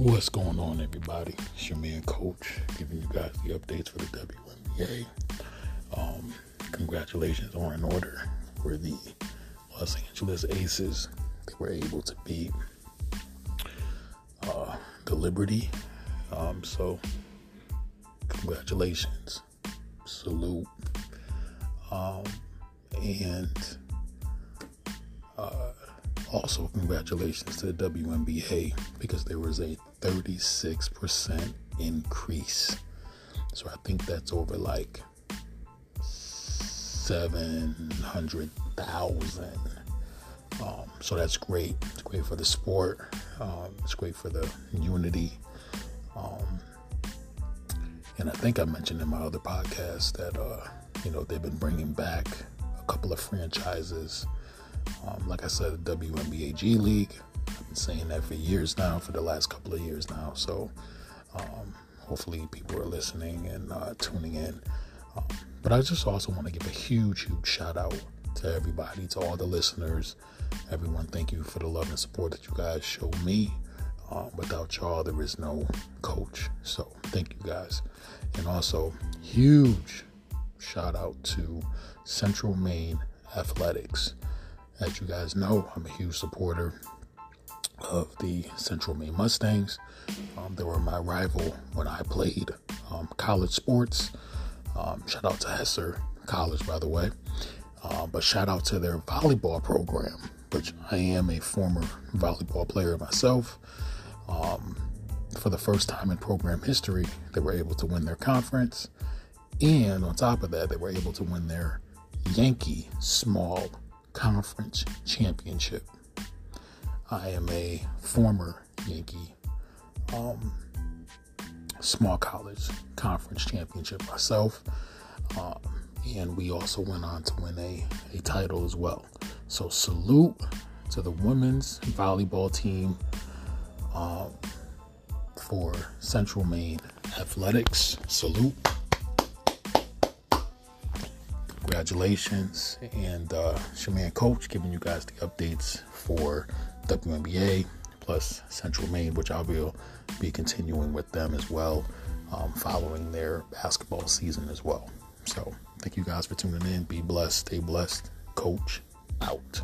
What's going on, everybody? It's your man, Coach, giving you guys the updates for the WNBA. Congratulations are in order for the Los Angeles Aces. They were able to beat the Liberty. So, congratulations. Salute. Also, congratulations to the WNBA because there was a 36% increase. So I think that's over like 700,000. So that's great. It's great for the sport. It's great for the unity. And I think I mentioned in my other podcast that they've been bringing back a couple of franchises. Like I said, the WNBA G League, I've been saying that for years now, for the last couple of years now, so hopefully people are listening and tuning in, but I just also want to give a huge shout out to everybody, to all the listeners, everyone. Thank you for the love and support that you guys show me. Without y'all, there is no Coach, so thank you guys. And also, huge shout out to Central Maine Athletics. As you guys know, I'm a huge supporter of the Central Maine Mustangs. They were my rival when I played college sports. Shout out to Hesser College, by the way. But shout out to their volleyball program, which I am a former volleyball player myself. For the first time in program history, they were able to win their conference. And on top of that, they were able to win their Yankee Small Conference Championship. I am a former Yankee Small College Conference Championship myself, and we also went on to win a title as well. So salute to the women's volleyball team for Central Maine Athletics. Salute. Congratulations, and it's your man, Coach, giving you guys the updates for WNBA plus Central Maine, which I will be continuing with them as well, following their basketball season as well. So thank you guys for tuning in. Be blessed, stay blessed. Coach out.